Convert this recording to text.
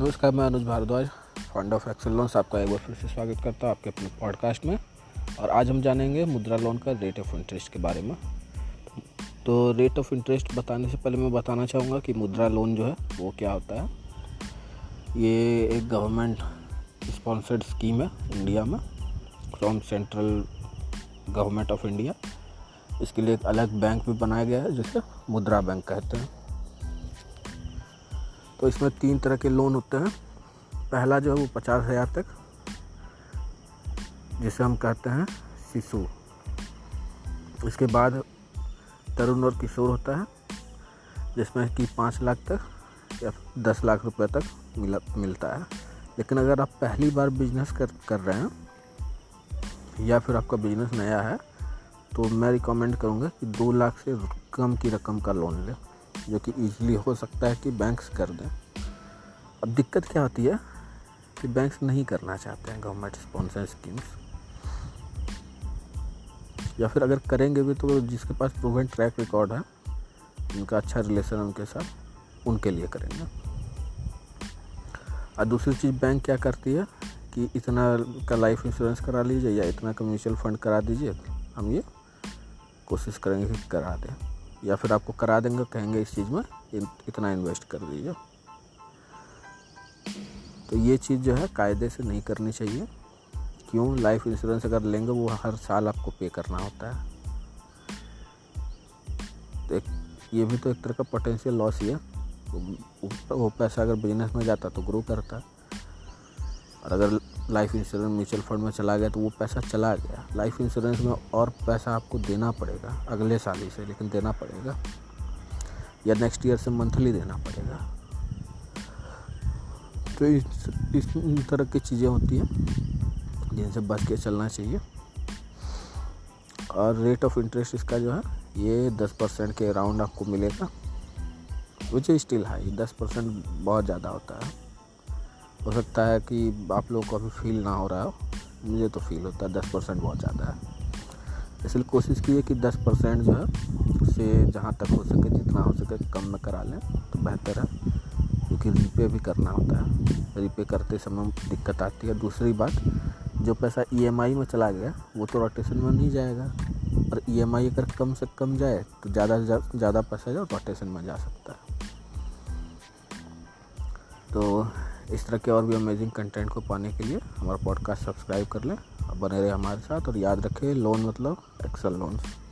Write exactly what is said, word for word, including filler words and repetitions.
नमस्कार, मैं Anuj Bharadwaj fund of Excel loans आपका एक बार फिर से स्वागत करता हूँ आपके अपने पॉडकास्ट में। और आज हम जानेंगे मुद्रा लोन का रेट ऑफ इंटरेस्ट के बारे में। तो रेट ऑफ इंटरेस्ट बताने से पहले मैं बताना चाहूँगा कि मुद्रा लोन जो है वो क्या होता है। ये एक गवर्नमेंट स्पॉन्सर्ड स्कीम है इंडिया में, from central government of India. इसके लिए एक अलग बैंक भी बनाया गया है जिसे मुद्रा बैंक कहते हैं। तो इसमें तीन तरह के लोन होते हैं। पहला जो है वो पचास हज़ार तक, जिसे हम कहते हैं शिशु। इसके बाद तरुण और किशोर होता है, जिसमें कि पाँच लाख तक या दस लाख रुपए तक मिला मिलता है। लेकिन अगर आप पहली बार बिजनेस कर कर रहे हैं या फिर आपका बिजनेस नया है तो मैं रिकमेंड करूँगा कि दो लाख से कम की रकम का लोन लें, जो कि ईजिली हो सकता है कि बैंक्स कर दें। अब दिक्कत क्या होती है कि बैंक्स नहीं करना चाहते हैं गवर्नमेंट स्पॉन्सर स्कीम्स, या फिर अगर करेंगे भी तो जिसके पास प्रूवन ट्रैक रिकॉर्ड है, उनका अच्छा रिलेशन उनके साथ, उनके लिए करेंगे। और दूसरी चीज़ बैंक क्या करती है कि इतना का लाइफ इंश्योरेंस करा लीजिए या इतना का म्यूचुअल फंड करा दीजिए, हम ये कोशिश करेंगे कि करा दें, या फिर आपको करा देंगे, कहेंगे इस चीज़ में इतना इन्वेस्ट कर दीजिए। तो ये चीज़ जो है कायदे से नहीं करनी चाहिए। क्यों? लाइफ इंश्योरेंस अगर लेंगे वो हर साल आपको पे करना होता है, तो एक, ये भी तो एक तरह का पोटेंशियल लॉस ही है। वो, वो पैसा अगर बिजनेस में जाता तो ग्रो करता, और अगर लाइफ इंश्योरेंस म्यूचुअल फंड में चला गया तो वो पैसा चला गया। लाइफ इंश्योरेंस में और पैसा आपको देना पड़ेगा अगले साल ही से, लेकिन देना पड़ेगा, या नेक्स्ट ईयर से मंथली देना पड़ेगा। तो इस, इस तरह की चीज़ें होती हैं जिनसे बच के चलना चाहिए। और रेट ऑफ इंटरेस्ट इसका जो है ये दस परसेंट के अराउंड आपको मिलेगा, विच इज स्टिल हाई। दस परसेंट बहुत ज़्यादा होता है। हो सकता है कि आप लोगों को अभी फील ना हो रहा हो, मुझे तो फील होता है दस परसेंट बहुत ज़्यादा है। इसलिए कोशिश कीजिए कि दस परसेंट जो है उसे जहाँ तक हो सके, जितना हो सके कम में करा लें तो बेहतर है, क्योंकि रीपे भी करना होता है। रीपे करते समय दिक्कत आती है। दूसरी बात, जो पैसा ईएमआई में चला गया वो तो रोटेशन में नहीं जाएगा, और ईएमआई अगर कम से कम जाए तो ज़्यादा से ज़्यादा पैसा जो रोटेशन में जा सकता है। तो इस तरह के और भी अमेजिंग कंटेंट को पाने के लिए हमारा पॉडकास्ट सब्सक्राइब कर लें और बने रहे हमारे साथ। और याद रखें, लोन मतलब एक्सेल लोन्स।